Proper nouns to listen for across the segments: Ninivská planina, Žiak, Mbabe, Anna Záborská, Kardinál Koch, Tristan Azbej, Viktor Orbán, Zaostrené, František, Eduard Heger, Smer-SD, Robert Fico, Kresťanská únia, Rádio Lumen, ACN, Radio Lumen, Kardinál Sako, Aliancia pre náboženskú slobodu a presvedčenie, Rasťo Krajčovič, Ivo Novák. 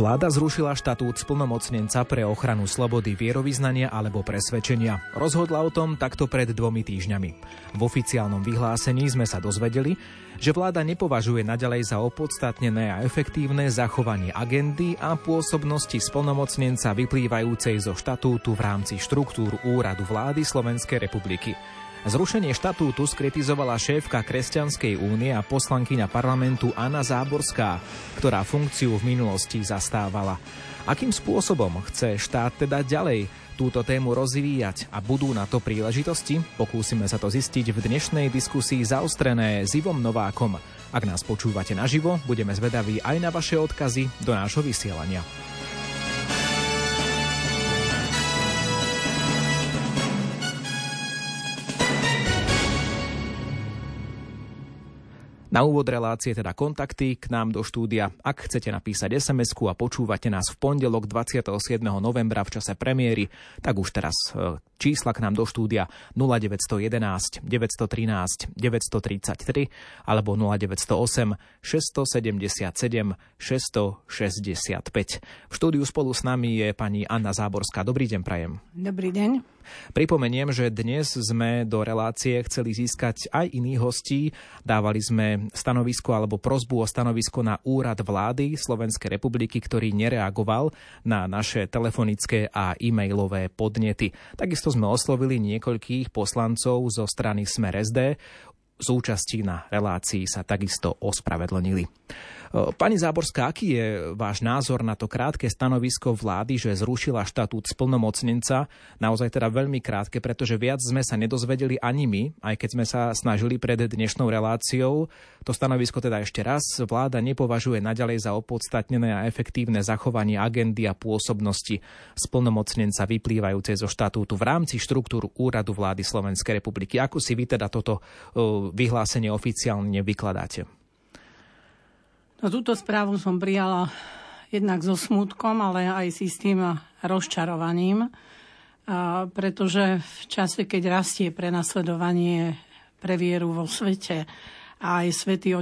Vláda zrušila štatút splnomocnenca pre ochranu slobody vierovyznania alebo presvedčenia. Rozhodla o tom takto pred 2 týždňami. V oficiálnom vyhlásení sme sa dozvedeli, že vláda nepovažuje naďalej za opodstatnené a efektívne zachovanie agendy a pôsobnosti splnomocnenca vyplývajúcej zo štatútu v rámci štruktúr Úradu vlády Slovenskej republiky. Zrušenie štatútu skritizovala šéfka Kresťanskej únie a poslankyňa parlamentu Anna Záborská, ktorá funkciu v minulosti zastávala. Akým spôsobom chce štát teda ďalej túto tému rozvíjať a budú na to príležitosti? Pokúsime sa to zistiť v dnešnej diskusii Zaostrené s Ivom Novákom. Ak nás počúvate naživo, budeme zvedaví aj na vaše odkazy do nášho vysielania. Na úvod relácie teda kontakty k nám do štúdia. Ak chcete napísať SMS-ku a počúvate nás v pondelok 27. novembra v čase premiéry, tak už teraz čísla k nám do štúdia 0911 913 933 alebo 0908 677 665. V štúdiu spolu s nami je pani Anna Záborská. Dobrý deň prajem. Dobrý deň. Pripomeniem, že dnes sme do relácie chceli získať aj iných hostí. Dávali sme stanovisko alebo prosbu o stanovisko na Úrad vlády Slovenskej republiky, ktorý nereagoval na naše telefonické a e-mailové podnety. Takisto sme oslovili niekoľkých poslancov zo strany Smer-SD. Z účasti na relácii sa takisto ospravedlnili. Pani Záborská, aký je váš názor na to krátke stanovisko vlády, že zrušila štatút splnomocnenca? Naozaj teda veľmi krátke, pretože viac sme sa nedozvedeli ani my, aj keď sme sa snažili pred dnešnou reláciou. To stanovisko teda ešte raz. Vláda nepovažuje naďalej za opodstatnené a efektívne zachovanie agendy a pôsobnosti splnomocnenca vyplývajúcej zo štatútu v rámci štruktúr Úradu vlády Slovenskej republiky. Ako si vy teda toto vyhlásenie oficiálne vykladáte? No, túto správu som prijala jednak so smútkom, ale aj si s tým rozčarovaním, pretože v čase, keď rastie prenasledovanie pre vieru vo svete a aj svätý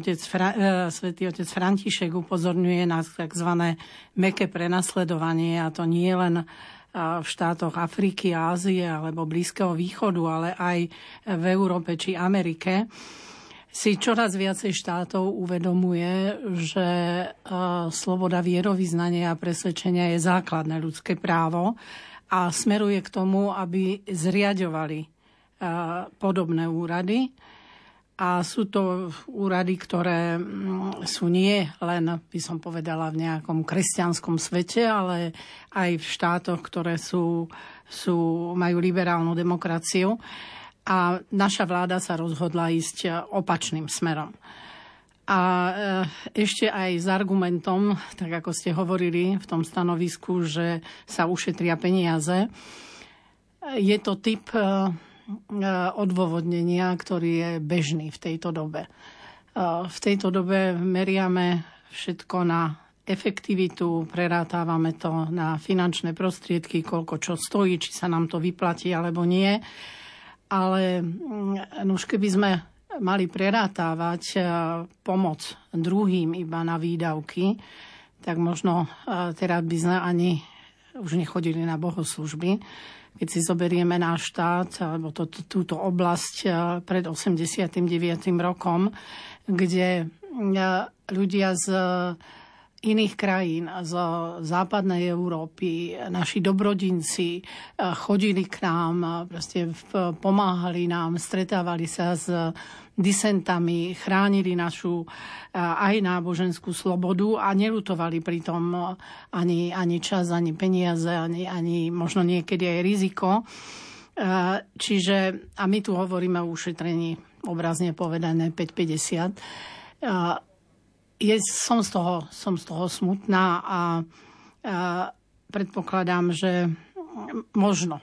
otec František upozorňuje na tzv. Mäkké prenasledovanie, a to nie len v štátoch Afriky, Ázie alebo Blízkeho východu, ale aj v Európe či Amerike, si čoraz viacej štátov uvedomuje, že sloboda vierovyznania a presvedčenia je základné ľudské právo a smeruje k tomu, aby zriaďovali podobné úrady. A sú to úrady, ktoré sú nie len, by som povedala, v nejakom kresťanskom svete, ale aj v štátoch, ktoré majú liberálnu demokraciu. A naša vláda sa rozhodla ísť opačným smerom. A ešte aj s argumentom, tak ako ste hovorili v tom stanovisku, že sa ušetria peniaze, je to typ odôvodnenia, ktorý je bežný v tejto dobe. V tejto dobe meriame všetko na efektivitu, prerátávame to na finančné prostriedky, koľko čo stojí, či sa nám to vyplatí alebo nie. Ale už keby sme mali prerátávať pomoc druhým iba na výdavky, tak možno teraz by sme ani už nechodili na bohoslužby. Keď si zoberieme náš štát, alebo túto oblasť pred 89. rokom, kde ľudia z iných krajín, z západnej Európy, naši dobrodinci chodili k nám, proste pomáhali nám, stretávali sa s disentami, chránili našu aj náboženskú slobodu a neľutovali pritom ani čas, ani peniaze, ani možno niekedy aj riziko. Čiže, a my tu hovoríme o ušetrení, obrazne povedané 5,50. Som z toho smutná a predpokladám, že možno,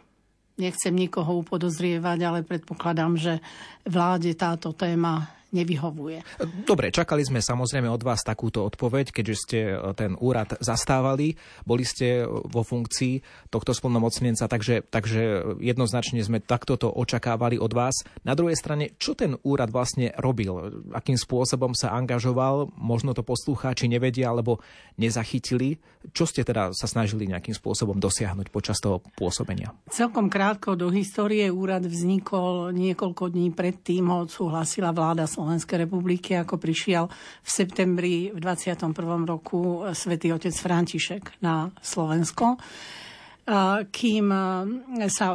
nechcem nikoho upodozrievať, ale predpokladám, že vláde táto téma nevyhovuje. Dobre, čakali sme samozrejme od vás takúto odpoveď, keďže ste ten úrad zastávali, boli ste vo funkcii tohto splnomocnenca, takže jednoznačne sme takto to očakávali od vás. Na druhej strane, čo ten úrad vlastne robil? Akým spôsobom sa angažoval? Možno to poslucháči nevedia, alebo nezachytili. Čo ste teda sa snažili nejakým spôsobom dosiahnuť počas toho pôsobenia? Celkom krátko do histórie, úrad vznikol niekoľko dní predtým, ho odsúhlasila vláda Slovenskej republiky, ako prišiel v septembri v 21. roku svätý otec František na Slovensko. Kým sa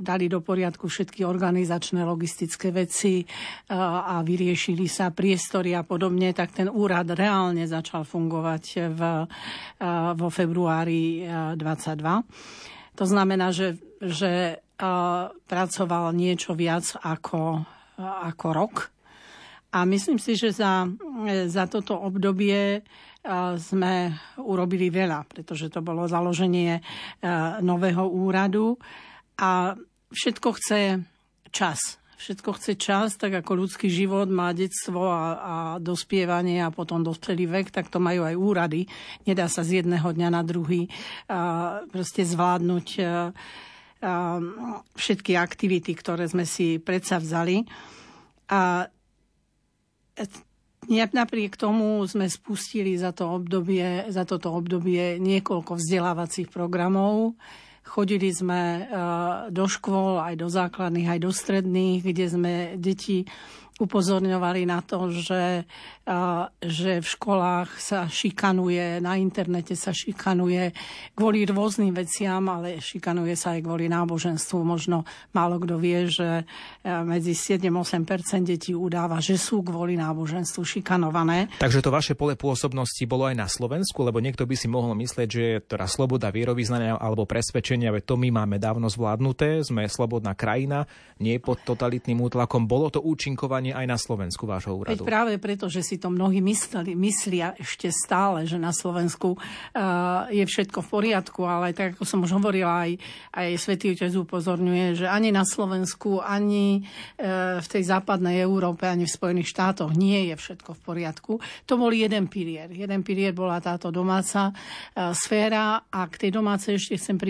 dali do poriadku všetky organizačné, logistické veci a vyriešili sa priestory a podobne, tak ten úrad reálne začal fungovať vo februári 22. To znamená, že pracoval niečo viac ako rok. A myslím si, že za toto obdobie sme urobili veľa, pretože to bolo založenie nového úradu. A všetko chce čas. Všetko chce čas, tak ako ľudský život má detstvo a dospievanie a potom dospelý vek, tak to majú aj úrady. Nedá sa z jedného dňa na druhý proste zvládnuť všetky aktivity, ktoré sme si predsavzali. A napriek tomu sme spustili za toto obdobie niekoľko vzdelávacích programov. Chodili sme do škôl, aj do základných, aj do stredných, kde sme deti upozorňovali na to, že v školách sa šikanuje, na internete sa šikanuje kvôli rôznym veciam, ale šikanuje sa aj kvôli náboženstvu. Možno málo kto vie, že medzi 7-8% detí udáva, že sú kvôli náboženstvu šikanované. Takže to vaše pole pôsobnosti bolo aj na Slovensku, lebo niekto by si mohol myslieť, že teda sloboda vierovyznania alebo presvedčenia, veď to my máme dávno zvládnuté, sme slobodná krajina, nie pod totalitným útlakom. Bolo to účinkovanie aj na Slovensku vášho úradu? Veď práve preto, že si to mnohí myslia ešte stále, že na Slovensku je všetko v poriadku, ale tak ako som už hovorila, aj svätý otec upozorňuje, že ani na Slovensku, ani v tej západnej Európe, ani v Spojených štátoch nie je všetko v poriadku. To bol jeden pilier. Jeden pilier bola táto domáca sféra a k tej domácej ešte chcem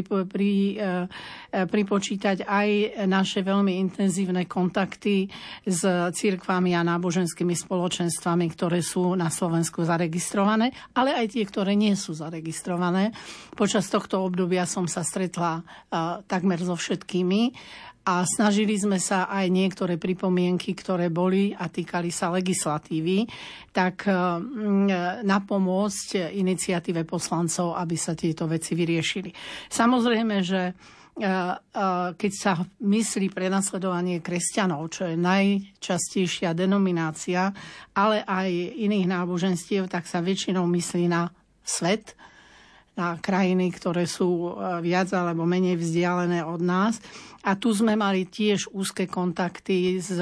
pripočítať aj naše veľmi intenzívne kontakty s cirkvami a náboženskými spoločenstvami, ktoré sú na Slovensku zaregistrované, ale aj tie, ktoré nie sú zaregistrované. Počas tohto obdobia som sa stretla takmer so všetkými a snažili sme sa aj niektoré pripomienky, ktoré boli a týkali sa legislatívy, tak napomôcť iniciatíve poslancov, aby sa tieto veci vyriešili. Samozrejme, že keď sa myslí prenasledovanie kresťanov, čo je najčastejšia denominácia, ale aj iných náboženstiev, tak sa väčšinou myslí na svet, na krajiny, ktoré sú viac alebo menej vzdialené od nás. A tu sme mali tiež úzke kontakty s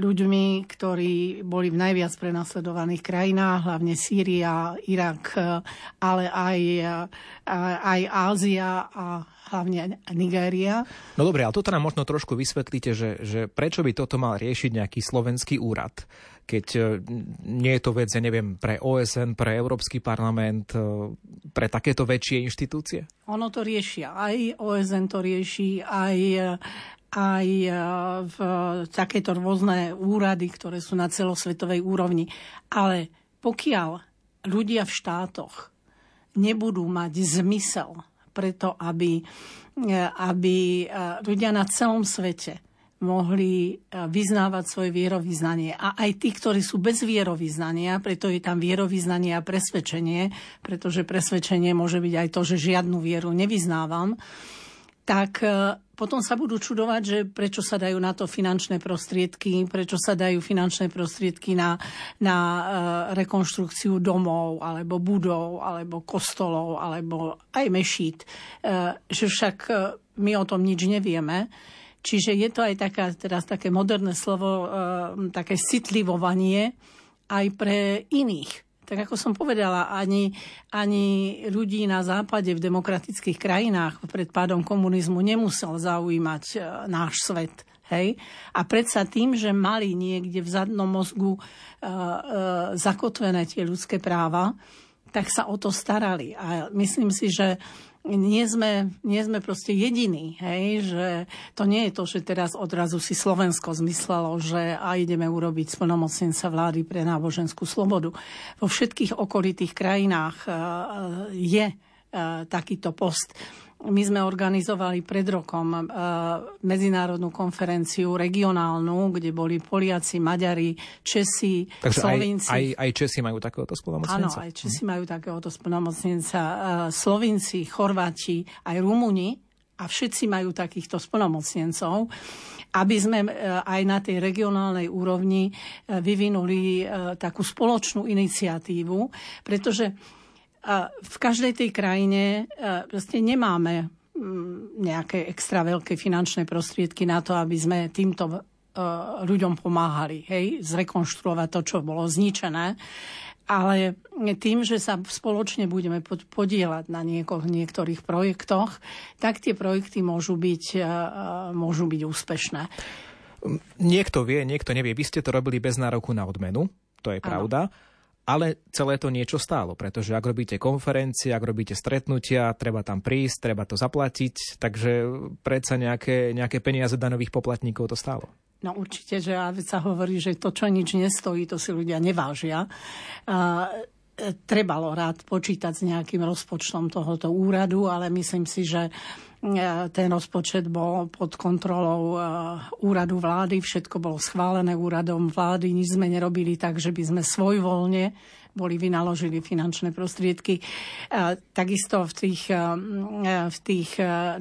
ľuďmi, ktorí boli v najviac prenasledovaných krajinách, hlavne Sýria, Irak, ale aj Ázia a hlavne Nigéria. No dobre, ale toto nám možno trošku vysvetlíte, že prečo by toto mal riešiť nejaký slovenský úrad, keď nie je to vec, ja neviem, pre OSN, pre Európsky parlament, pre takéto väčšie inštitúcie? Ono to riešia. Aj OSN to rieši, aj v takéto rôzne úrady, ktoré sú na celosvetovej úrovni. Ale pokiaľ ľudia v štátoch nebudú mať zmysel preto, aby ľudia na celom svete mohli vyznávať svoje vierovyznanie. A aj tí, ktorí sú bez vierovyznania, preto je tam vierovyznanie a presvedčenie, pretože presvedčenie môže byť aj to, že žiadnu vieru nevyznávam, tak potom sa budú čudovať, že prečo sa dajú na to finančné prostriedky, prečo sa dajú finančné prostriedky na rekonštrukciu domov, alebo budov, alebo kostolov, alebo aj mešít. Že však my o tom nič nevieme. Čiže je to aj také moderné slovo, také citlivovanie aj pre iných. Tak ako som povedala, ani ľudí na západe v demokratických krajinách pred pádom komunizmu nemusel zaujímať náš svet. Hej? A predsa tým, že mali niekde v zadnom mozgu zakotvené tie ľudské práva, tak sa o to starali. A myslím si, že nie sme proste jediní, hej, že to nie je to, že teraz odrazu si Slovensko zmyslelo, že a ideme urobiť splnomocnenca vlády pre náboženskú slobodu. Vo všetkých okolitých krajinách je takýto post. My sme organizovali pred rokom medzinárodnú konferenciu regionálnu, kde boli Poliaci, Maďari, Česi, Slovinci. Aj Česi majú takéhoto splnomocnenca. Áno, aj Česi majú takéhoto splnomocnenca. Slovinci, Chorváti, aj Rumúni a všetci majú takýchto splnomocnencov, aby sme aj na tej regionálnej úrovni vyvinuli takú spoločnú iniciatívu, pretože v každej tej krajine proste nemáme nejaké extra veľké finančné prostriedky na to, aby sme týmto ľuďom pomáhali, hej, zrekonštruovať to, čo bolo zničené. Ale tým, že sa spoločne budeme podieľať na niektorých projektoch, tak tie projekty môžu byť úspešné. Niekto vie, niekto nevie. Vy ste to robili bez nároku na odmenu, to je pravda. Ano. Ale celé to niečo stálo, pretože ak robíte konferencie, ak robíte stretnutia, treba tam prísť, treba to zaplatiť, takže predsa nejaké peniaze daňových poplatníkov to stálo. No určite, že sa hovorí, že to, čo nič nestojí, to si ľudia nevážia. Trebalo rád počítať s nejakým rozpočtom tohoto úradu, ale myslím si, že ten rozpočet bol pod kontrolou úradu vlády, všetko bolo schválené úradom vlády, nič sme nerobili tak, že by sme svojvoľne vynaložili finančné prostriedky. Takisto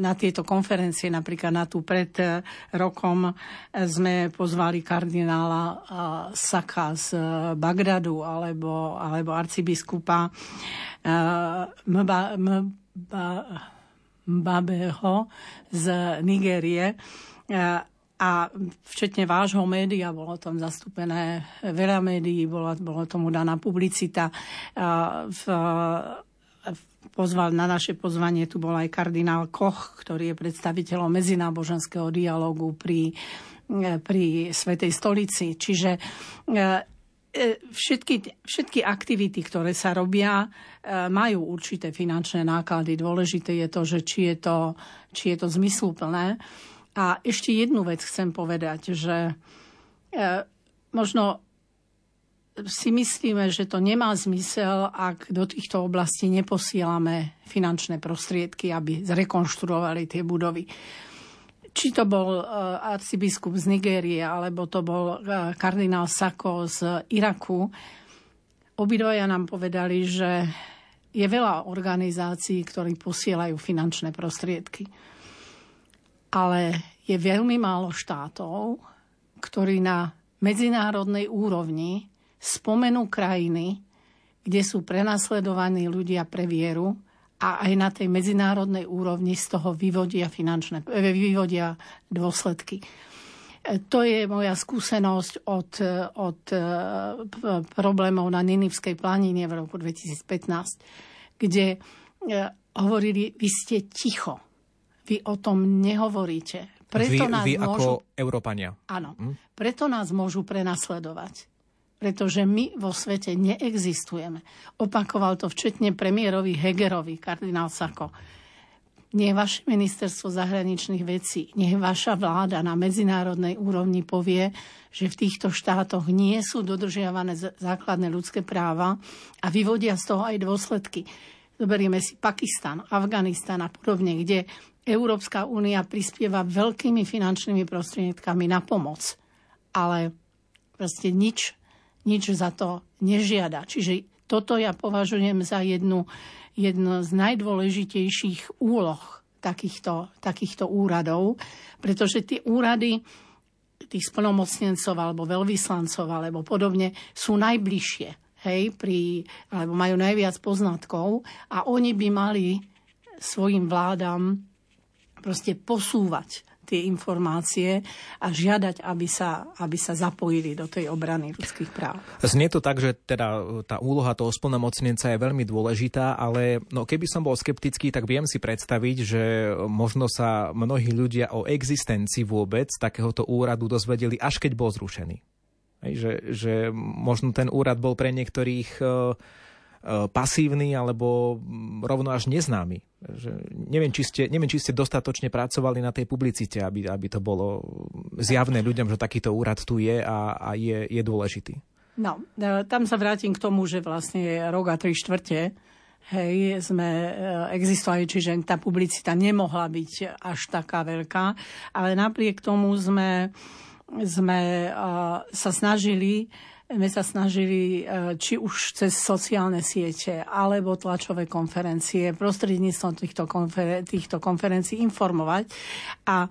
na tieto konferencie, napríklad na tú pred rokom, sme pozvali kardinála Saka z Bagdadu alebo arcibiskupa Mbabeho z Nigérie a včetne vášho média, bolo tam zastúpené veľa médií, bolo tomu daná publicita. Pozval na naše pozvanie, tu bol aj kardinál Koch, ktorý je predstaviteľom medzináboženského dialógu pri Svätej stolici. Čiže všetky aktivity, ktoré sa robia, majú určité finančné náklady. Dôležité je to, že či je to zmysluplné. A ešte jednu vec chcem povedať, že možno si myslíme, že to nemá zmysel, ak do týchto oblastí neposielame finančné prostriedky, aby zrekonštruovali tie budovy. Či to bol arcibiskup z Nigérie, alebo to bol kardinál Sako z Iraku, obidvoja nám povedali, že je veľa organizácií, ktorí posielajú finančné prostriedky. Ale je veľmi málo štátov, ktorí na medzinárodnej úrovni spomenú krajiny, kde sú prenasledovaní ľudia pre vieru a aj na tej medzinárodnej úrovni z toho vyvodia dôsledky. To je moja skúsenosť od problémov na Ninivskej planine v roku 2015, kde hovorili, vy ste ticho. Vy o tom nehovoríte. Preto nás vy môžu, ako Európania. Áno. Preto nás môžu prenasledovať. Pretože my vo svete neexistujeme. Opakoval to včetne premiérovi Hegerovi, kardinál Sako. Nech vaše ministerstvo zahraničných vecí, nech vaša vláda na medzinárodnej úrovni povie, že v týchto štátoch nie sú dodržiavané základné ľudské práva a vyvodia z toho aj dôsledky. Zoberieme si Pakistan, Afganistan a podobne, kde Európska únia prispieva veľkými finančnými prostriedkami na pomoc, ale proste nič za to nežiada. Čiže toto ja považujem za jednu z najdôležitejších úloh takýchto úradov, pretože tie úrady tých splnomocnencov alebo veľvyslancov alebo podobne sú najbližšie, hej, alebo majú najviac poznatkov a oni by mali svojim vládam proste posúvať tie informácie a žiadať, aby sa zapojili do tej obrany ľudských práv. Znie to tak, že teda tá úloha toho splnomocnenca je veľmi dôležitá, ale no, keby som bol skeptický, tak viem si predstaviť, že možno sa mnohí ľudia o existencii vôbec takéhoto úradu dozvedeli, až keď bol zrušený. Že možno ten úrad bol pre niektorých pasívny alebo rovno až neznámy. Neviem, či ste dostatočne pracovali na tej publicite, aby to bolo zjavné ľuďom, že takýto úrad tu je a je dôležitý. No, tam sa vrátim k tomu, že vlastne rok a 3/4 sme existovali, čiže tá publicita nemohla byť až taká veľká, ale napriek tomu sme sa snažili, či už cez sociálne siete, alebo tlačové konferencie, prostredníctvom týchto konferencií informovať. A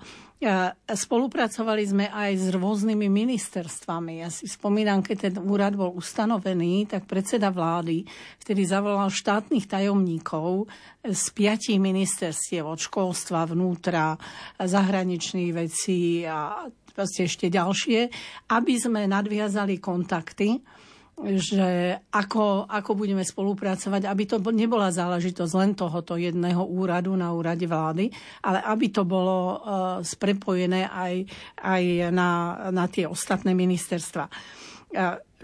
spolupracovali sme aj s rôznymi ministerstvami. Ja si spomínam, keď ten úrad bol ustanovený, tak predseda vlády vtedy zavolal štátnych tajomníkov z 5 ministerstiev, od školstva, vnútra, zahraničných vecí a proste ešte ďalšie, aby sme nadviazali kontakty, že ako budeme spolupracovať, aby to nebola záležitosť len tohoto jedného úradu na úrade vlády, ale aby to bolo sprepojené aj na tie ostatné ministerstva.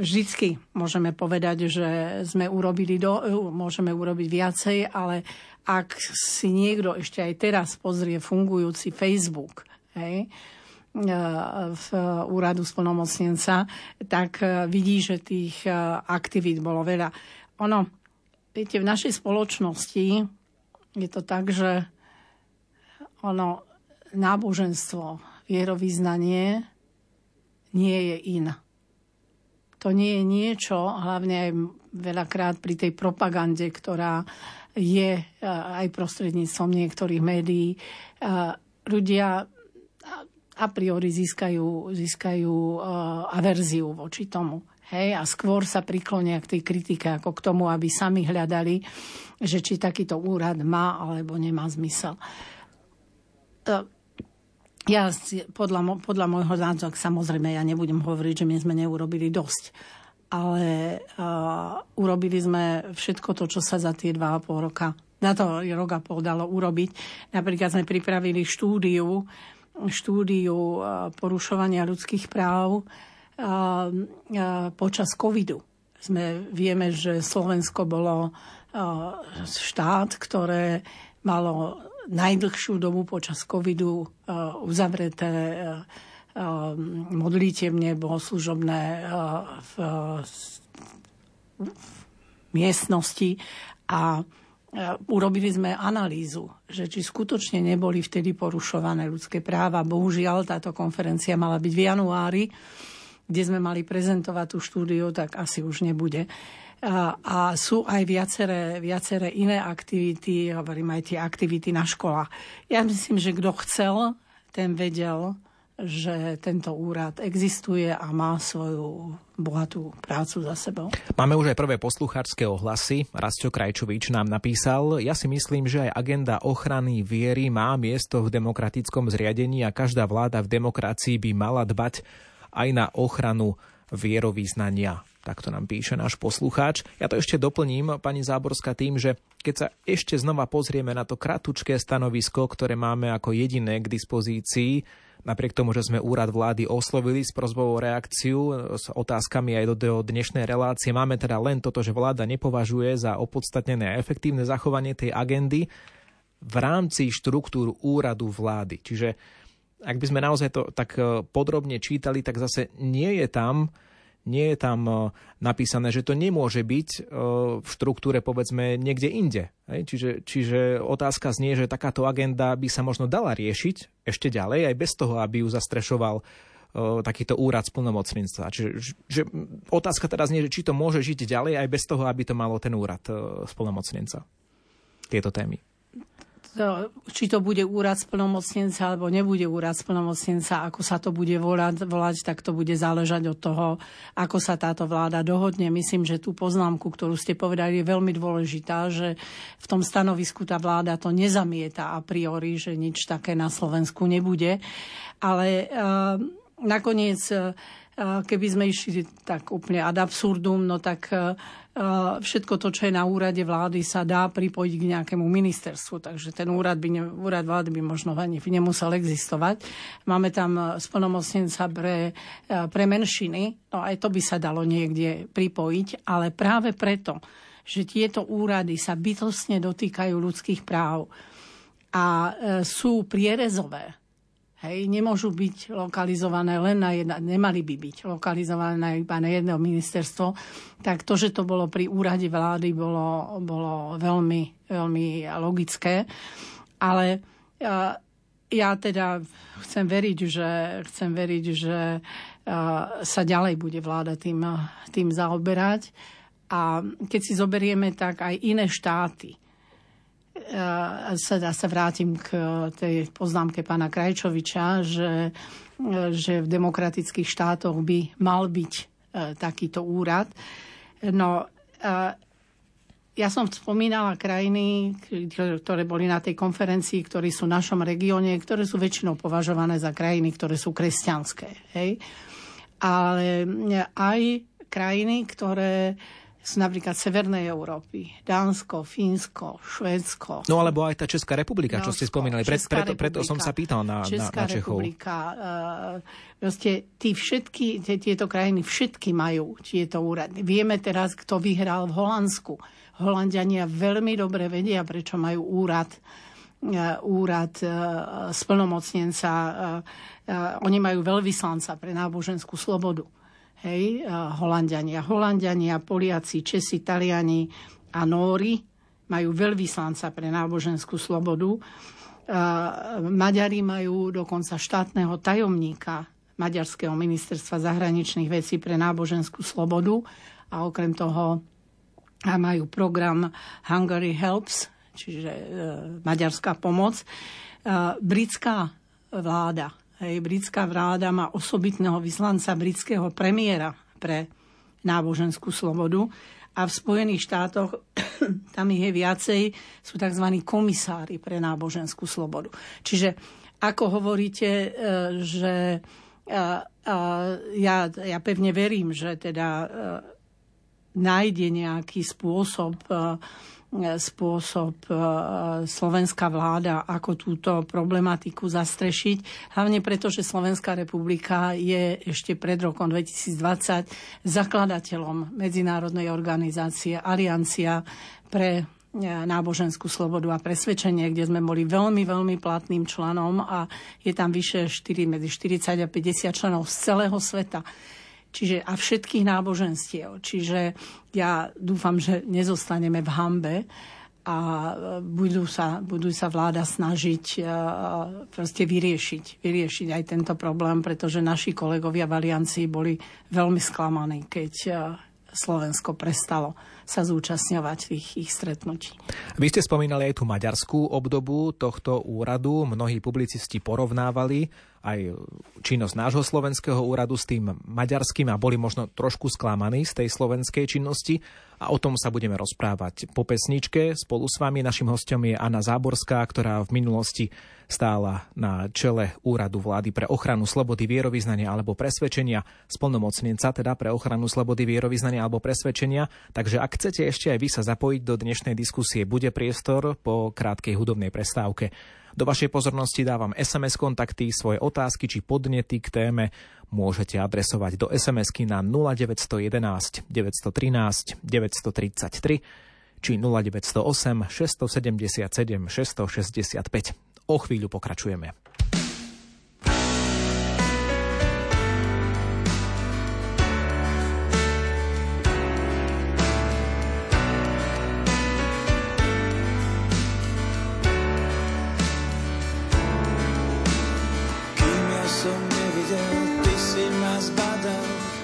Vždycky môžeme povedať, že môžeme urobiť viacej, ale ak si niekto ešte aj teraz pozrie fungujúci Facebook, v úradu splnomocnenca, tak vidí, že tých aktivít bolo veľa. Ono, viete, v našej spoločnosti je to tak, že ono, náboženstvo, vierovyznanie nie je in. To nie je niečo, hlavne aj veľakrát pri tej propagande, ktorá je aj prostredníctvom niektorých médií. Ľudia a priori získajú averziu voči tomu. Hej? A skôr sa priklonia k tej kritike ako k tomu, aby sami hľadali, že či takýto úrad má alebo nemá zmysel. Ja podľa môjho názoru, samozrejme, ja nebudem hovoriť, že my sme neurobili dosť, ale urobili sme všetko to, čo sa za tie 2,5 roka, na to rok a pol dalo urobiť. Napríklad sme pripravili štúdiu porušovania ľudských práv počas covidu. Vieme, že Slovensko bolo štát, ktoré malo najdlhšiu dobu počas covidu uzavreté modlitevne, bohoslužobné v miestnosti a urobili sme analýzu, že či skutočne neboli vtedy porušované ľudské práva. Bohužiaľ, táto konferencia mala byť v januári, kde sme mali prezentovať tú štúdiu, tak asi už nebude. A sú aj viaceré iné aktivity, hovorím aj tie aktivity na školách. Ja myslím, že kto chcel, ten vedel, že tento úrad existuje a má svoju bohatú prácu za sebou. Máme už aj prvé poslucháčske ohlasy. Rasťo Krajčovič nám napísal: Ja si myslím, že aj agenda ochrany viery má miesto v demokratickom zriadení a každá vláda v demokracii by mala dbať aj na ochranu vierovyznania. Takto nám píše náš poslucháč. Ja to ešte doplním, pani Záborská, tým, že keď sa ešte znova pozrieme na to kratučké stanovisko, ktoré máme ako jediné k dispozícii, napriek tomu, že sme úrad vlády oslovili s prosbou o reakciu, s otázkami aj do dnešnej relácie, máme teda len toto, že vláda nepovažuje za opodstatnené a efektívne zachovanie tej agendy v rámci štruktúr úradu vlády. Čiže ak by sme naozaj to tak podrobne čítali, tak zase nie je tam napísané, že to nemôže byť v štruktúre, povedzme, niekde inde. Čiže otázka znie, že takáto agenda by sa možno dala riešiť ešte ďalej, aj bez toho, aby ju zastrešoval takýto úrad splnomocnenstva. Čiže otázka teraz znie, že či to môže žiť ďalej, aj bez toho, aby to malo ten úrad splnomocnenca. Tieto témy. či to bude úrad splnomocnenca alebo nebude úrad splnomocnenca, ako sa to bude volať, tak to bude záležať od toho, ako sa táto vláda dohodne. Myslím, že tú poznámku, ktorú ste povedali, je veľmi dôležitá, že v tom stanovisku tá vláda to nezamieta a priori, že nič také na Slovensku nebude. Ale nakoniec, keby sme išli tak úplne ad absurdum, no tak všetko to, čo je na úrade vlády, sa dá pripojiť k nejakému ministerstvu, takže ten úrad vlády by možno ani nemusel existovať. Máme tam splnomocnenca pre menšiny, no aj to by sa dalo niekde pripojiť, ale práve preto, že tieto úrady sa bytostne dotýkajú ľudských práv a sú prierezové, hej, nemôžu byť lokalizované len na jedno, nemali by byť lokalizované iba na jedno ministerstvo, tak to, že to bolo pri úrade vlády, bolo veľmi, veľmi logické. Ale ja teda chcem veriť, že sa ďalej bude vláda tým zaoberať. A keď si zoberieme, tak aj iné štáty, sa vrátim k tej poznámke pána Krajčoviča, že v demokratických štátoch by mal byť takýto úrad. No, ja som spomínala krajiny, ktoré boli na tej konferencii, ktorí sú v našom regióne, ktoré sú väčšinou považované za krajiny, ktoré sú kresťanské. Hej? Ale aj krajiny, ktoré z napríklad Severnej Európy, Dánsko, Fínsko, Švédsko. No alebo aj tá Česká republika, Norsko, čo ste spomínali. Preto som sa pýtal na Čechov. Česká republika. Tieto krajiny všetky majú tieto úrady. Vieme teraz, kto vyhral v Holandsku. Holanďania veľmi dobre vedia, prečo majú úrad splnomocnenca. Oni majú veľvyslanca pre náboženskú slobodu. Hej, Holanďania, Poliaci, Česi, Taliani a Nóri majú veľvyslanca pre náboženskú slobodu. Maďari majú dokonca štátneho tajomníka Maďarského ministerstva zahraničných vecí pre náboženskú slobodu a okrem toho majú program Hungary Helps, čiže maďarská pomoc. Britská vláda. Britská vláda má osobitného vyslanca britského premiéra pre náboženskú slobodu a v Spojených štátoch tam ich je viacej, sú tzv. Komisári pre náboženskú slobodu. Čiže ako hovoríte, že ja pevne verím, že teda nájde nejaký spôsob slovenská vláda, ako túto problematiku zastrešiť. Hlavne preto, že Slovenská republika je ešte pred rokom 2020 zakladateľom medzinárodnej organizácie Aliancia pre náboženskú slobodu a presvedčenie, kde sme boli veľmi, veľmi platným členom a je tam vyše medzi 40 a 50 členov z celého sveta. Čiže a všetkých náboženstiev. Čiže ja dúfam, že nezostaneme v hanbe a budú sa vláda snažiť proste vyriešiť aj tento problém, pretože naši kolegovia v Aliancii boli veľmi sklamaní, keď Slovensko prestalo sa zúčastňovať ich stretnutí. Vy ste spomínali aj tú maďarskú obdobu tohto úradu. Mnohí publicisti porovnávali aj činnosť nášho slovenského úradu s tým maďarským a boli možno trošku sklamaní z tej slovenskej činnosti. A o tom sa budeme rozprávať po pesničke. Spolu s vami našim hostom je Anna Záborská, ktorá v minulosti stála na čele Úradu vlády pre ochranu slobody vierovyznania alebo presvedčenia, splnomocnenca teda pre ochranu slobody vierovyznania alebo presvedčenia. Takže ak chcete ešte aj vy sa zapojiť do dnešnej diskusie, bude priestor po krátkej hudobnej prestávke. Do vašej pozornosti dávam SMS kontakty, svoje otázky či podnety k téme môžete adresovať do SMS-ky na 0911 913 933 či 0908 677 665. O chvíľu pokračujeme.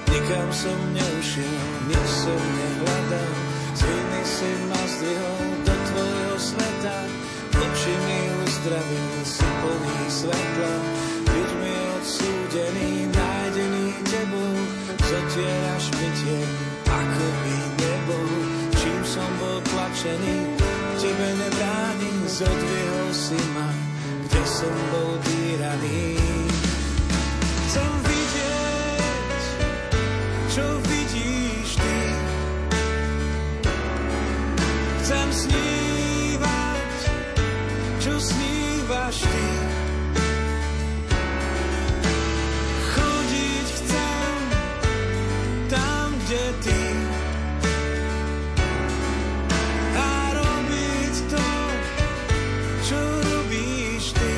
Nikam som neušiel, nič som nehľadal, z viny si ma zdvihol do tvojho sveta, oči mi zdravím si plný svetla, byť mi odsúdený, nájdený tebou, zotieraš mi tieň, ako by nebol, čím som bol tlačený, tebe nebránim, zodvihol si ma, kde som bol týraný. Chcem vidieť, čo vidíš ty, chcem snívať, čo snívaš ty. Chodiť chcem tam, kde ty. A robiť to, čo robíš ty.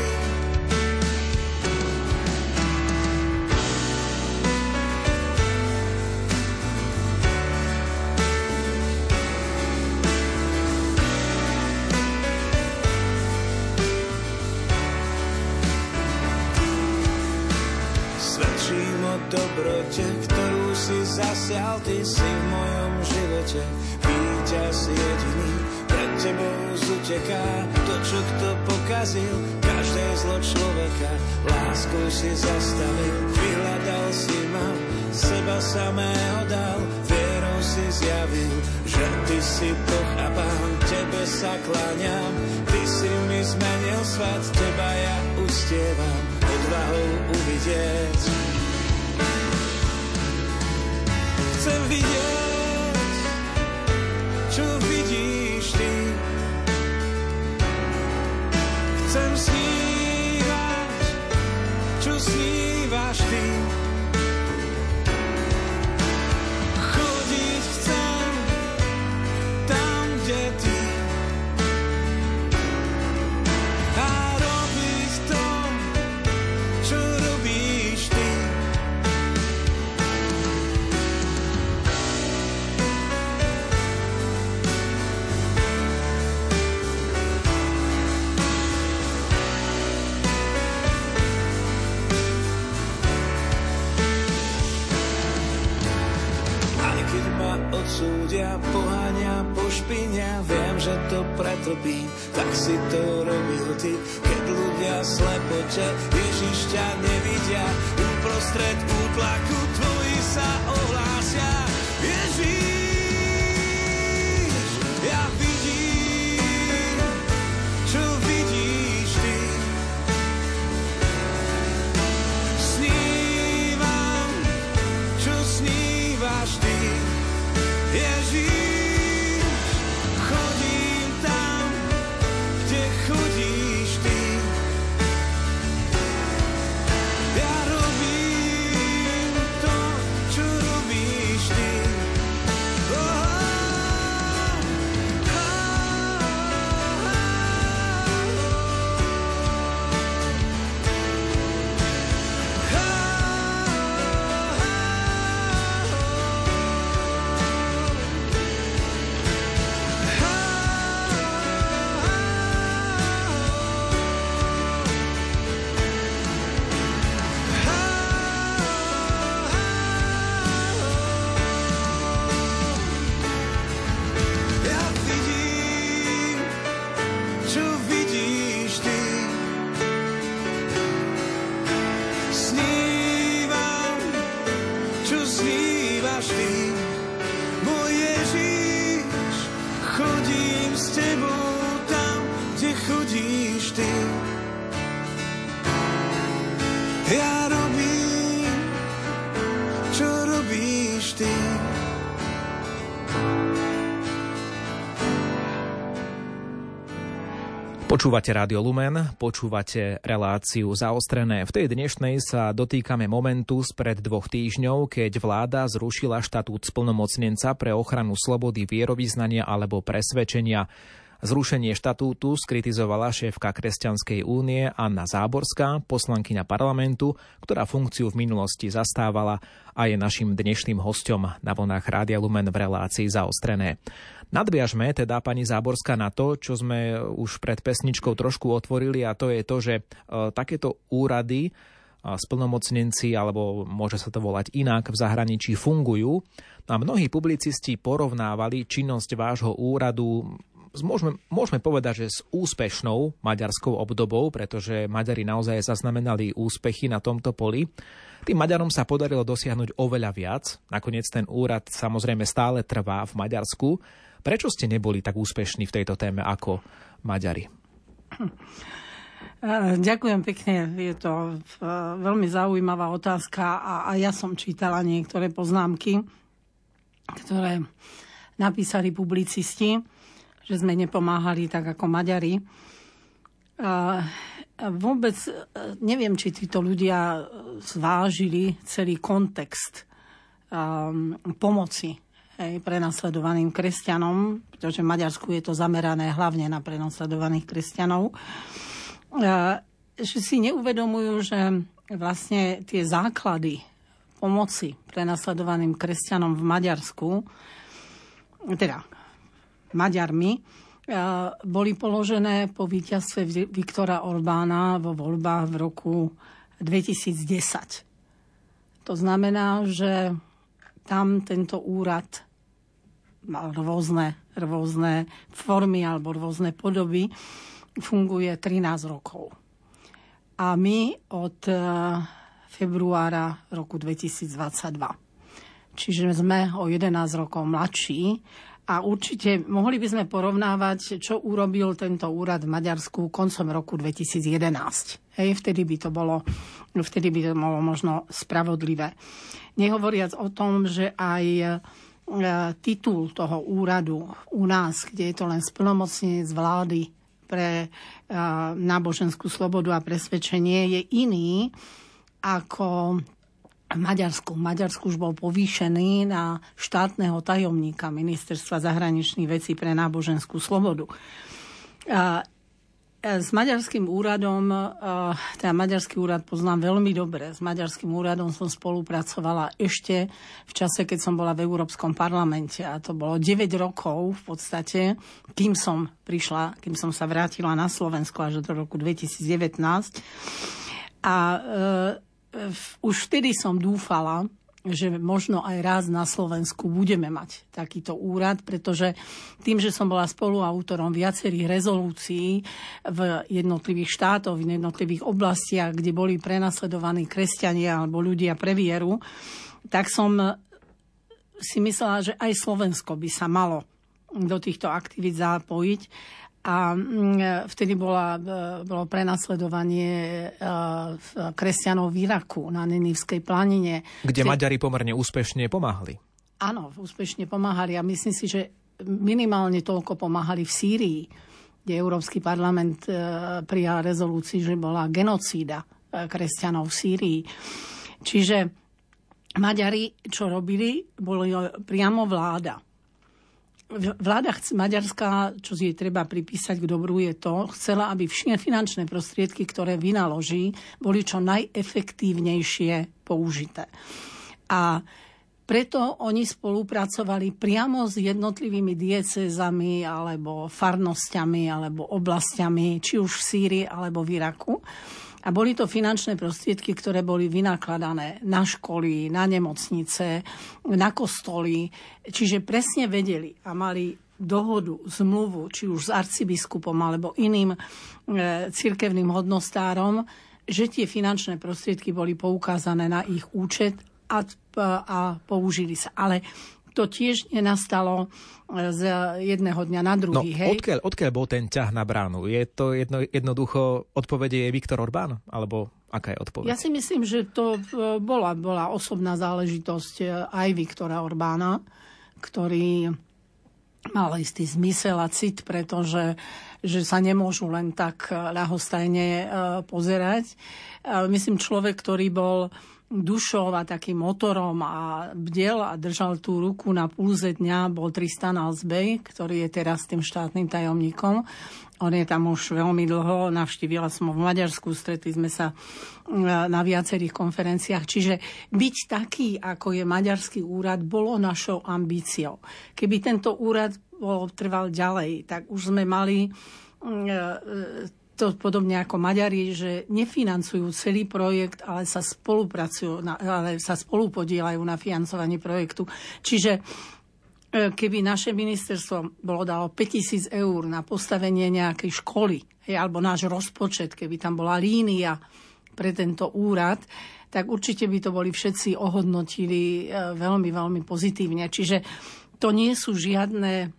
Dobrote, ktorú si zasial, ty si v mojom živote víťaz jediný, pred tebou zuteká to, čo kto pokazil, každé zlo človeka láskou si zastavil, vyhľadal si ma, seba samého dal, vierou si zjavil, že ty si Boh a Pán, tebe sa kláňam, ty si mi zmenil svet, teba ja uctievam, odvahou uvidieť. Chcem vidieť, čo vidíš ty. Chcem snívať, čo snívaš ty. Chodiť chcem tam, kde ty. Súdia, poháňa, pošpinia, viem, že to pretrpím, tak si to robil ty, keď ľudia slepote Ježiš ťa nevidia, uprostred útlaku tvoji sa ohlásia. Ježiš, ja vidím, čo vidíš ty. Snívam, čo snívaš ty. Ježiš, chodím tam, kde chodíš ty. Ja robím to, čo robíš ty. Oh, oh, oh, oh. Počúvate Rádio Lumen, počúvate reláciu Zaostrené. V tej dnešnej sa dotýkame momentu spred 2 týždňov, keď vláda zrušila štatút splnomocnenca pre ochranu slobody vierovyznania alebo presvedčenia. Zrušenie štatútu skritizovala šéfka Kresťanskej únie Anna Záborská, poslankyňa parlamentu, ktorá funkciu v minulosti zastávala a je našim dnešným hostom na vlnách Rádia Lumen v relácii Zaostrené. Nadviažme teda pani Záborská na to, čo sme už pred pesničkou trošku otvorili, a to je to, že takéto úrady, splnomocnenci, alebo môže sa to volať inak, v zahraničí fungujú. A mnohí publicisti porovnávali činnosť vášho úradu Môžeme povedať, že s úspešnou maďarskou obdobou, pretože Maďari naozaj zaznamenali úspechy na tomto poli. Tým Maďarom sa podarilo dosiahnuť oveľa viac. Nakoniec ten úrad samozrejme stále trvá v Maďarsku. Prečo ste neboli tak úspešní v tejto téme ako Maďari? Ďakujem pekne, je to veľmi zaujímavá otázka a ja som čítala niektoré poznámky, ktoré napísali publicisti, že sme nepomáhali tak ako Maďari. Vôbec neviem, či títo ľudia zvážili celý kontext pomoci prenasledovaným kresťanom, pretože v Maďarsku je to zamerané hlavne na prenasledovaných kresťanov. Že si neuvedomujú, že vlastne tie základy pomoci prenasledovaným kresťanom v Maďarsku, teda Maďarmi, boli položené po víťazstve Viktora Orbána vo voľbách v roku 2010. To znamená, že tam tento úrad mal rôzne formy alebo rôzne podoby, funguje 13 rokov. A my od februára roku 2022. Čiže sme o 11 rokov mladší a určite mohli by sme porovnávať, čo urobil tento úrad v Maďarsku koncom roku 2011. Hej, vtedy by to bolo možno spravodlivé. Nehovoriac o tom, že aj titul toho úradu u nás, kde je to len splnomocnenec vlády pre náboženskú slobodu a presvedčenie, je iný ako v Maďarsku. V Maďarsku už bol povýšený na štátneho tajomníka Ministerstva zahraničných vecí pre náboženskú slobodu. S maďarským úradom, teda maďarský úrad poznám veľmi dobre, s maďarským úradom som spolupracovala ešte v čase, keď som bola v Európskom parlamente. A to bolo 9 rokov v podstate, kým som prišla, kým som sa vrátila na Slovensko až do roku 2019. A už vtedy som dúfala, že možno aj raz na Slovensku budeme mať takýto úrad, pretože tým, že som bola spoluautorom viacerých rezolúcií v jednotlivých štátoch, v jednotlivých oblastiach, kde boli prenasledovaní kresťania alebo ľudia pre vieru, tak som si myslela, že aj Slovensko by sa malo do týchto aktivít zapojiť. A vtedy bolo prenasledovanie kresťanov v Iraku na Ninivskej planine. Kde Maďari pomerne úspešne pomáhali. Áno, úspešne pomáhali a myslím si, že minimálne toľko pomáhali v Sýrii, kde Európsky parlament prijal rezolúciu, že bola genocída kresťanov v Sýrii. Čiže Maďari, čo robili, boli priamo vláda. Vláda maďarská, čo jej treba pripísať k dobru, je to, chcela, aby všetky finančné prostriedky, ktoré vynaloží, boli čo najefektívnejšie použité. A preto oni spolupracovali priamo s jednotlivými diecézami, alebo farnosťami, alebo oblastiami, či už v Sýrii, alebo v Iraku. A boli to finančné prostriedky, ktoré boli vynakladané na školy, na nemocnice, na kostoly. Čiže presne vedeli a mali dohodu, zmluvu, či už s arcibiskupom alebo iným cirkevným hodnostárom, že tie finančné prostriedky boli poukázané na ich účet a použili sa. Ale to tiež nenastalo z jedného dňa na druhý. No, odkiaľ bol ten ťah na bránu? Je to jednoducho odpovede je Viktor Orbán? Alebo aká je odpoveď? Ja si myslím, že to bola osobná záležitosť aj Viktora Orbána, ktorý mal istý zmysel a cit, pretože že sa nemôžu len tak ľahostajne pozerať. Myslím, človek, ktorý bol dušou a takým motorom a bdel a držal tú ruku na pulze dňa, bol Tristan Azbej, ktorý je teraz tým štátnym tajomníkom. On je tam už veľmi dlho, navštívila som ho v Maďarsku, stretli sme sa na viacerých konferenciách. Čiže byť taký, ako je maďarský úrad, bolo našou ambíciou. Keby tento úrad trval ďalej, tak už sme mali to podobne ako Maďari, že nefinancujú celý projekt, ale sa spolupodielajú na financovaní projektu. Čiže keby naše ministerstvo bolo dalo 5 000 eur na postavenie nejakej školy, alebo náš rozpočet, keby tam bola línia pre tento úrad, tak určite by to boli všetci ohodnotili veľmi, veľmi pozitívne. Čiže to nie sú žiadne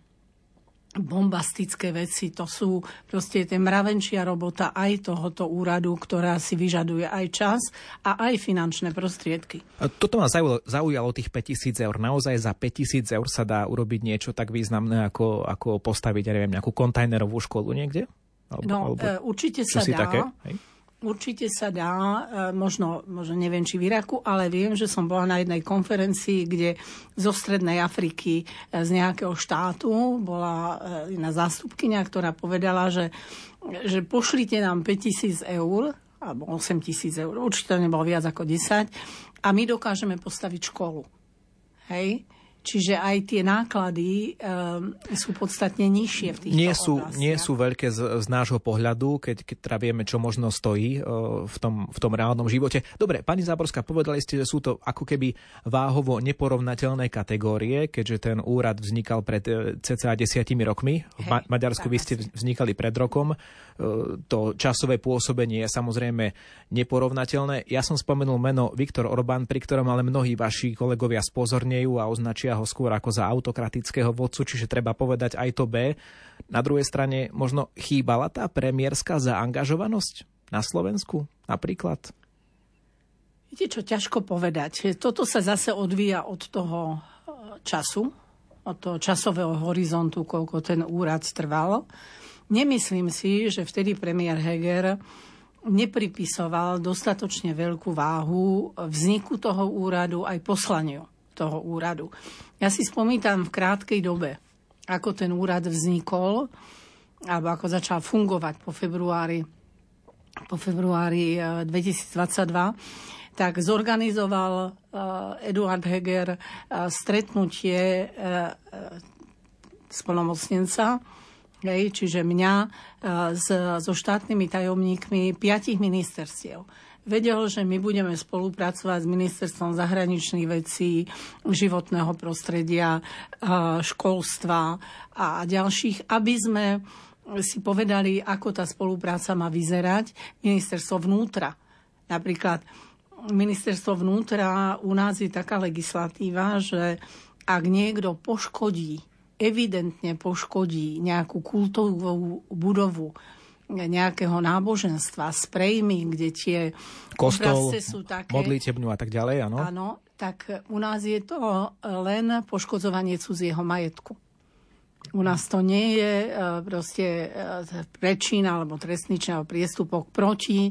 bombastické veci, to sú proste tie mravenčia robota aj tohoto úradu, ktorá si vyžaduje aj čas a aj finančné prostriedky. Toto ma zaujalo tých 5 000 eur. Naozaj za 5 000 eur sa dá urobiť niečo tak významné, ako postaviť, ja neviem, nejakú kontajnerovú školu niekde? Alebo určite sa dá. Také, hej? Určite sa dá, možno neviem, či v Iraku, ale viem, že som bola na jednej konferencii, kde zo Strednej Afriky z nejakého štátu bola jedna zástupkyňa, ktorá povedala, že pošlite nám 5 000 eur, alebo 8 000 eur, určite to nebolo viac ako 10, a my dokážeme postaviť školu. Hej? Čiže aj tie náklady sú podstatne nižšie v týchto oblastiach. Nie sú veľké z nášho pohľadu, keď teda vieme, čo možno stojí v tom reálnom živote. Dobre, pani Záborská, povedali ste, že sú to ako keby váhovo neporovnateľné kategórie, keďže ten úrad vznikal pred cca 10 rokmi. V Maďarsku vy ste vznikali pred rokom. To časové pôsobenie je samozrejme neporovnateľné. Ja som spomenul meno Viktor Orbán, pri ktorom ale mnohí vaši kolegovia spozornejú a označia ho skôr ako za autokratického vodcu, čiže treba povedať aj to B. Na druhej strane možno chýbala tá premiérska zaangažovanosť na Slovensku napríklad? Viete čo, ťažko povedať. Toto sa zase odvíja od toho času, od toho časového horizontu, koľko ten úrad trval. Nemyslím si, že vtedy premiér Heger nepripisoval dostatočne veľkú váhu vzniku toho úradu aj poslaniu toho úradu. Ja si spomínam v krátkej dobe, ako ten úrad vznikol, alebo ako začal fungovať po februári 2022, tak zorganizoval Eduard Heger stretnutie splnomocnenca, čiže mňa, so štátnymi tajomníkmi 5 ministerstiev. Vedel, že my budeme spolupracovať s Ministerstvom zahraničných vecí, životného prostredia, školstva a ďalších, aby sme si povedali, ako tá spolupráca má vyzerať. Ministerstvo vnútra. Napríklad Ministerstvo vnútra, u nás je taká legislatíva, že ak niekto evidentne poškodí nejakú kultovú budovu, nejakého náboženstva, sprejmy, kde tie kostol, sú také, modlitebňu a tak ďalej, áno? Áno, tak u nás je to len poškodzovanie cudzieho majetku. U nás to nie je proste prečin alebo trestný čin, priestupok proti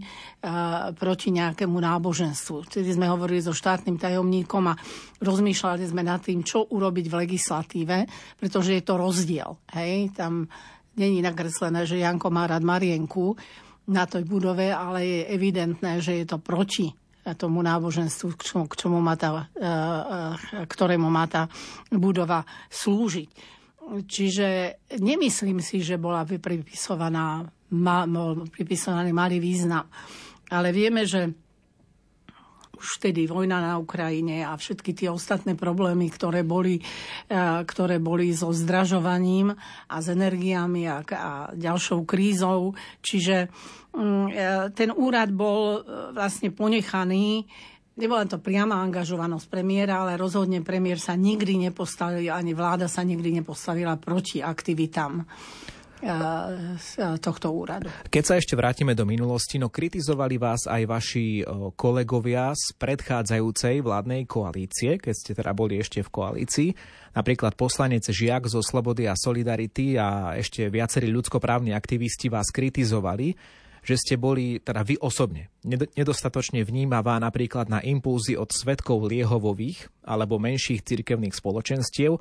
nejakému náboženstvu. Vtedy sme hovorili so štátnym tajomníkom a rozmýšľali sme nad tým, čo urobiť v legislatíve, pretože je to rozdiel. Hej, tam není nakreslené, že Janko má rád Marienku na tej budove, ale je evidentné, že je to proti tomu náboženstvu, ktorému má tá budova slúžiť. Čiže nemyslím si, že bola pripisovaný malý význam. Ale vieme, že už vtedy vojna na Ukrajine a všetky tie ostatné problémy, ktoré boli so zdražovaním a s energiami a ďalšou krízou. Čiže ten úrad bol vlastne ponechaný. Nebola to priama angažovanosť premiéra, ale rozhodne premiér sa nikdy nepostavil, ani vláda sa nikdy nepostavila proti aktivitám tohto úradu. Keď sa ešte vrátime do minulosti, no kritizovali vás aj vaši kolegovia z predchádzajúcej vládnej koalície, keď ste teda boli ešte v koalícii, napríklad poslanec Žiak zo Slobody a Solidarity a ešte viacerí ľudskoprávni aktivisti vás kritizovali, že ste boli, teda vy osobne, nedostatočne vnímavá napríklad na impulzy od svedkov Liehovových alebo menších cirkevných spoločenstiev.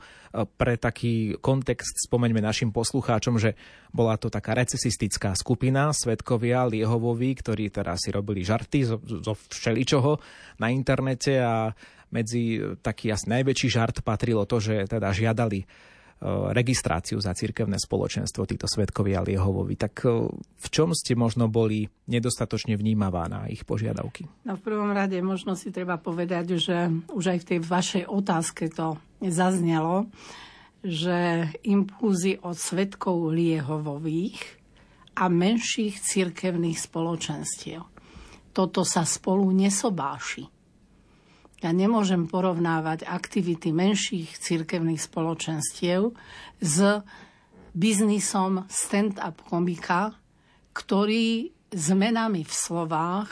Pre taký kontext spomeňme našim poslucháčom, že bola to taká recesistická skupina svedkovia Liehovoví, ktorí teda si robili žarty zo všeličoho na internete a medzi taký asi najväčší žart patrilo to, že teda žiadali registráciu za cirkevné spoločenstvo týchto svedkovia Liehovovi. Tak v čom ste možno boli nedostatočne vnímavá na ich požiadavky? No v prvom rade možno si treba povedať, že už aj v tej vašej otázke to zaznelo, že impulzy od svedkov Liehovových a menších cirkevných spoločenstiev. Toto sa spolu nesobáši. Ja nemôžem porovnávať aktivity menších cirkevných spoločenstiev s biznisom stand-up komika, ktorý zmenami v slovách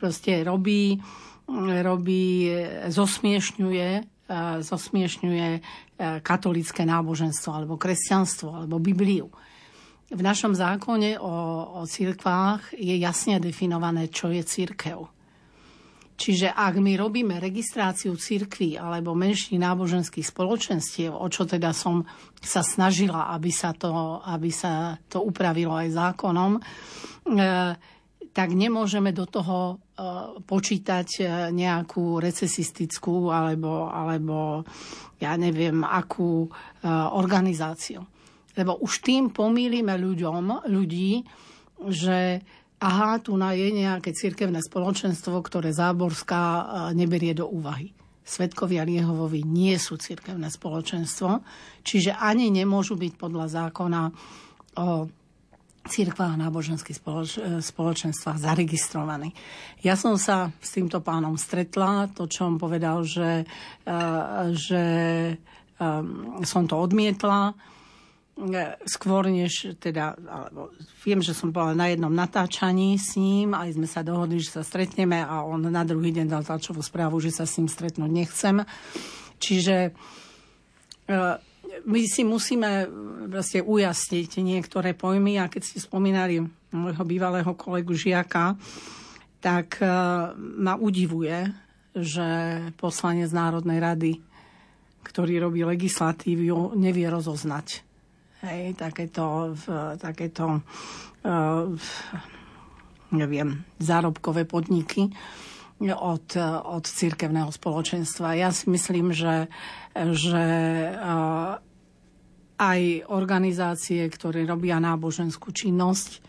proste robí zosmiešňuje katolické náboženstvo alebo kresťanstvo alebo Bibliu. V našom zákone o cirkvách je jasne definované, čo je cirkev. Čiže ak my robíme registráciu cirkví alebo menších náboženských spoločenstiev, o čo teda som sa snažila, aby sa to upravilo aj zákonom, tak nemôžeme do toho počítať nejakú recesistickú alebo ja neviem akú organizáciu. Lebo už tým pomýlime ľudí, že aha, tu je nejaké cirkevné spoločenstvo, ktoré Záborská neberie do úvahy. Svedkovia Liehovovi nie sú cirkevné spoločenstvo, čiže ani nemôžu byť podľa zákona o cirkvách a náboženských spoločenstvách zaregistrovaní. Ja som sa s týmto pánom stretla, to, čo on povedal, že som to odmietla, skôr než teda, alebo viem, že som bola na jednom natáčaní s ním, aj sme sa dohodli, že sa stretneme a on na druhý deň dal tlačovú správu, že sa s ním stretnúť nechcem. Čiže my si musíme vlastne ujasniť niektoré pojmy a keď ste spomínali môjho bývalého kolegu Žiaka, tak ma udivuje, že poslanec Národnej rady, ktorý robí legislatívu, nevie rozoznať. Hej, takéto neviem, zárobkové podniky od cirkevného spoločenstva. Ja si myslím, že aj organizácie, ktoré robia náboženskú činnosť,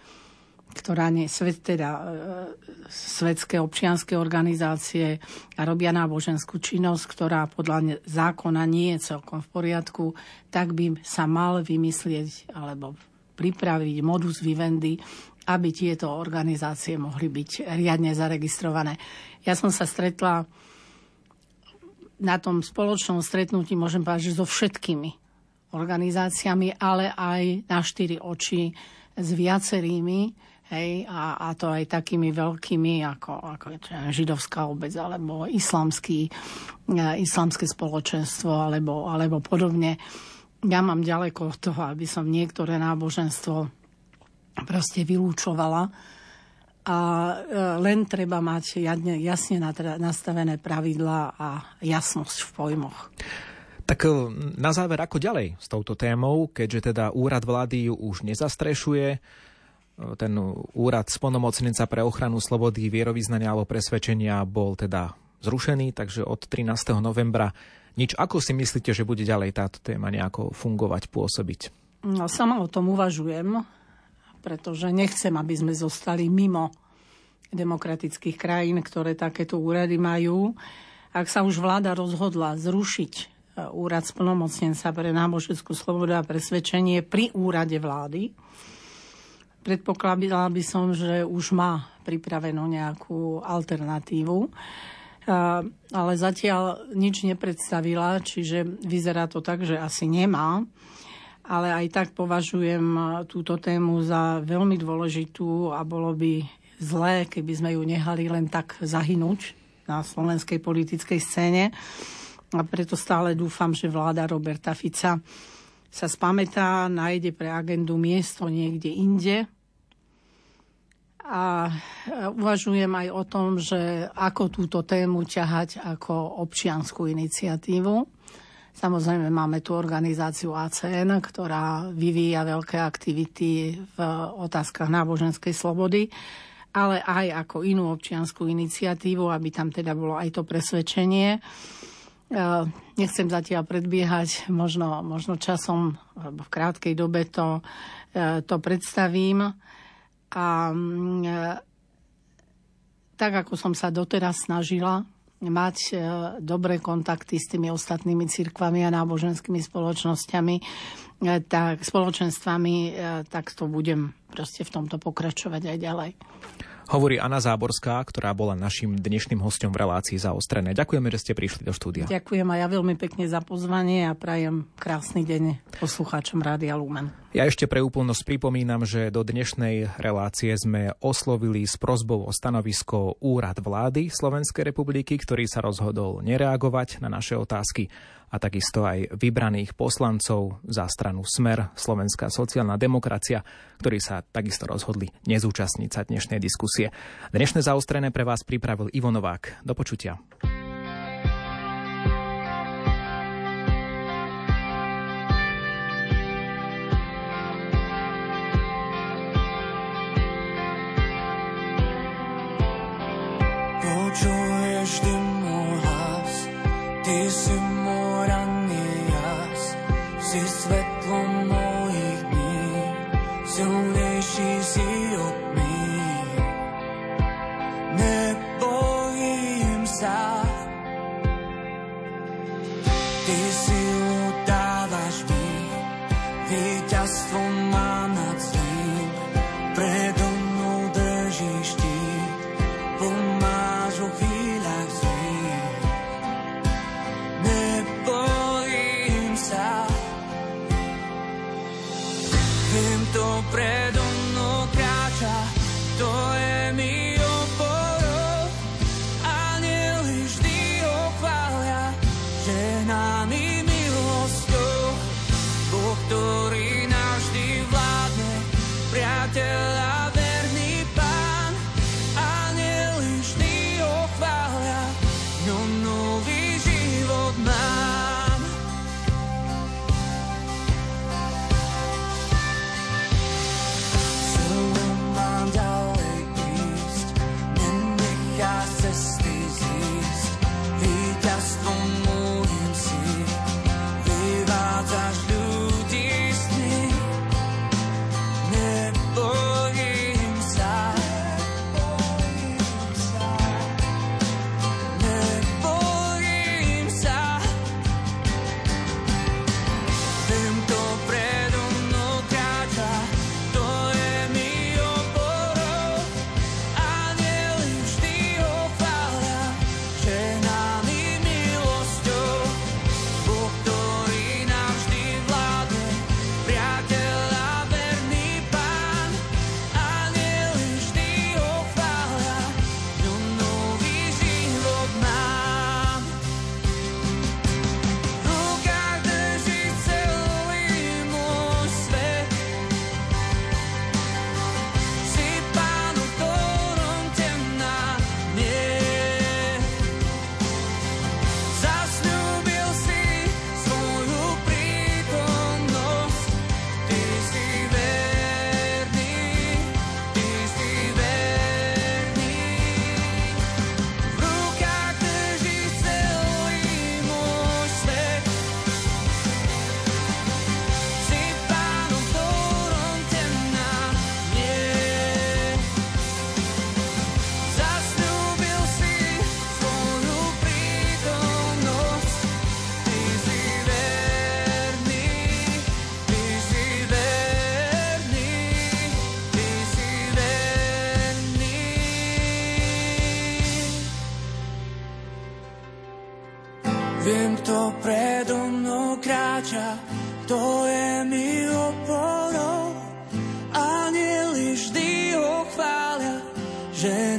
ktorá nie svetské občianske organizácie a robia náboženskú činnosť, ktorá podľa zákona nie je celkom v poriadku, tak by sa mal vymyslieť alebo pripraviť modus vivendi, aby tieto organizácie mohli byť riadne zaregistrované. Ja som sa stretla na tom spoločnom stretnutí, môžem povedať, že so všetkými organizáciami, ale aj na štyri oči s viacerými. Hej, a to aj takými veľkými, ako židovská obec, alebo islamské spoločenstvo, alebo podobne. Ja mám ďaleko od toho, aby som niektoré náboženstvo proste vylúčovala. A len treba mať jasne nastavené pravidlá a jasnosť v pojmoch. Tak na záver, ako ďalej s touto témou, keďže teda úrad vlády ju už nezastrešuje, ten úrad splnomocnenca pre ochranu slobody vierovyznania alebo presvedčenia bol teda zrušený, takže od 13. novembra nič. Ako si myslíte, že bude ďalej táto téma nejako fungovať, pôsobiť? No, sama o tom uvažujem, pretože nechcem, aby sme zostali mimo demokratických krajín, ktoré takéto úrady majú. Ak sa už vláda rozhodla zrušiť úrad splnomocnenca pre náboženskú slobodu a presvedčenie pri úrade vlády, predpokladala by som, že už má pripravenú nejakú alternatívu, ale zatiaľ nič nepredstavila, čiže vyzerá to tak, že asi nemá. Ale aj tak považujem túto tému za veľmi dôležitú a bolo by zlé, keby sme ju nehali len tak zahynúť na slovenskej politickej scéne. A preto stále dúfam, že vláda Roberta Fica sa spamätá, nájde pre agendu miesto niekde inde. A uvažujem aj o tom, že ako túto tému ťahať ako občiansku iniciatívu. Samozrejme, máme tu organizáciu ACN, ktorá vyvíja veľké aktivity v otázkach náboženskej slobody, ale aj ako inú občiansku iniciatívu, aby tam teda bolo aj to presvedčenie. Nechcem zatiaľ predbiehať, možno časom, alebo v krátkej dobe to predstavím. A tak, ako som sa doteraz snažila mať dobré kontakty s tými ostatnými cirkvami a náboženskými spoločnosťami, tak spoločenstvami, tak to budem proste v tomto pokračovať aj ďalej. Hovorí Anna Záborská, ktorá bola našim dnešným hosťom v relácii Zaostrené. Ďakujeme, že ste prišli do štúdia. Ďakujem a ja veľmi pekne za pozvanie a prajem krásny deň poslucháčom Rádia Lumen. Ja ešte pre úplnosť pripomínam, že do dnešnej relácie sme oslovili s prosbou o stanovisko Úrad vlády Slovenskej republiky, ktorý sa rozhodol nereagovať na naše otázky, a takisto aj vybraných poslancov za stranu Smer, Slovenská sociálna demokracia, ktorí sa takisto rozhodli nezúčastniť sa dnešnej diskusie. Dnešné Zaostrené pre vás pripravil Ivo Novák. Do počutia. Počuješ ty môj hlas, ty si môj ranný jas, si svetlo mojich dní, silnejší si od mých. Nebojím sa, ty silu dávaš mi, víťazstvo mám nad zlým, predo mnou držíš ti, pomáš vo chvíľach zlých. Nebojím sa, viem to predo mnou kráča, to je mi oporou. Anjeli vždy ho chvália, žehná mi milosťou. Boh, ktorý navždy vládne, priateľ a verný pán. Anjeli vždy ho chvália, no nový život mám. Silu mám ďalej ísť, nenechá cesty zísť, víťazstvom môjim si, vyvádzaš ľudí z dní. Nebojím sa, nebojím sa, viem to predo mnou kráča, to je mi oporou. Anjeli vždy ho chvália, žehná mi milosťou. Boh, ktorý navždy vládne, priateľ a verný pán. Anjeli vždy ho chvália, no nový život mám. V rukách drží celý môj svet, si pánu, ktorom temná nie. Zasľúbil si svoju prítomnosť, ty si verný, v rukách drží celý môj svet. Si pánom, ktorom temná nie. Zasľúbil si svoju prítomnosť, ty si verný, Viem to predo mnou kráča, to je mi oporou. Anjeli vždy ho chvália, že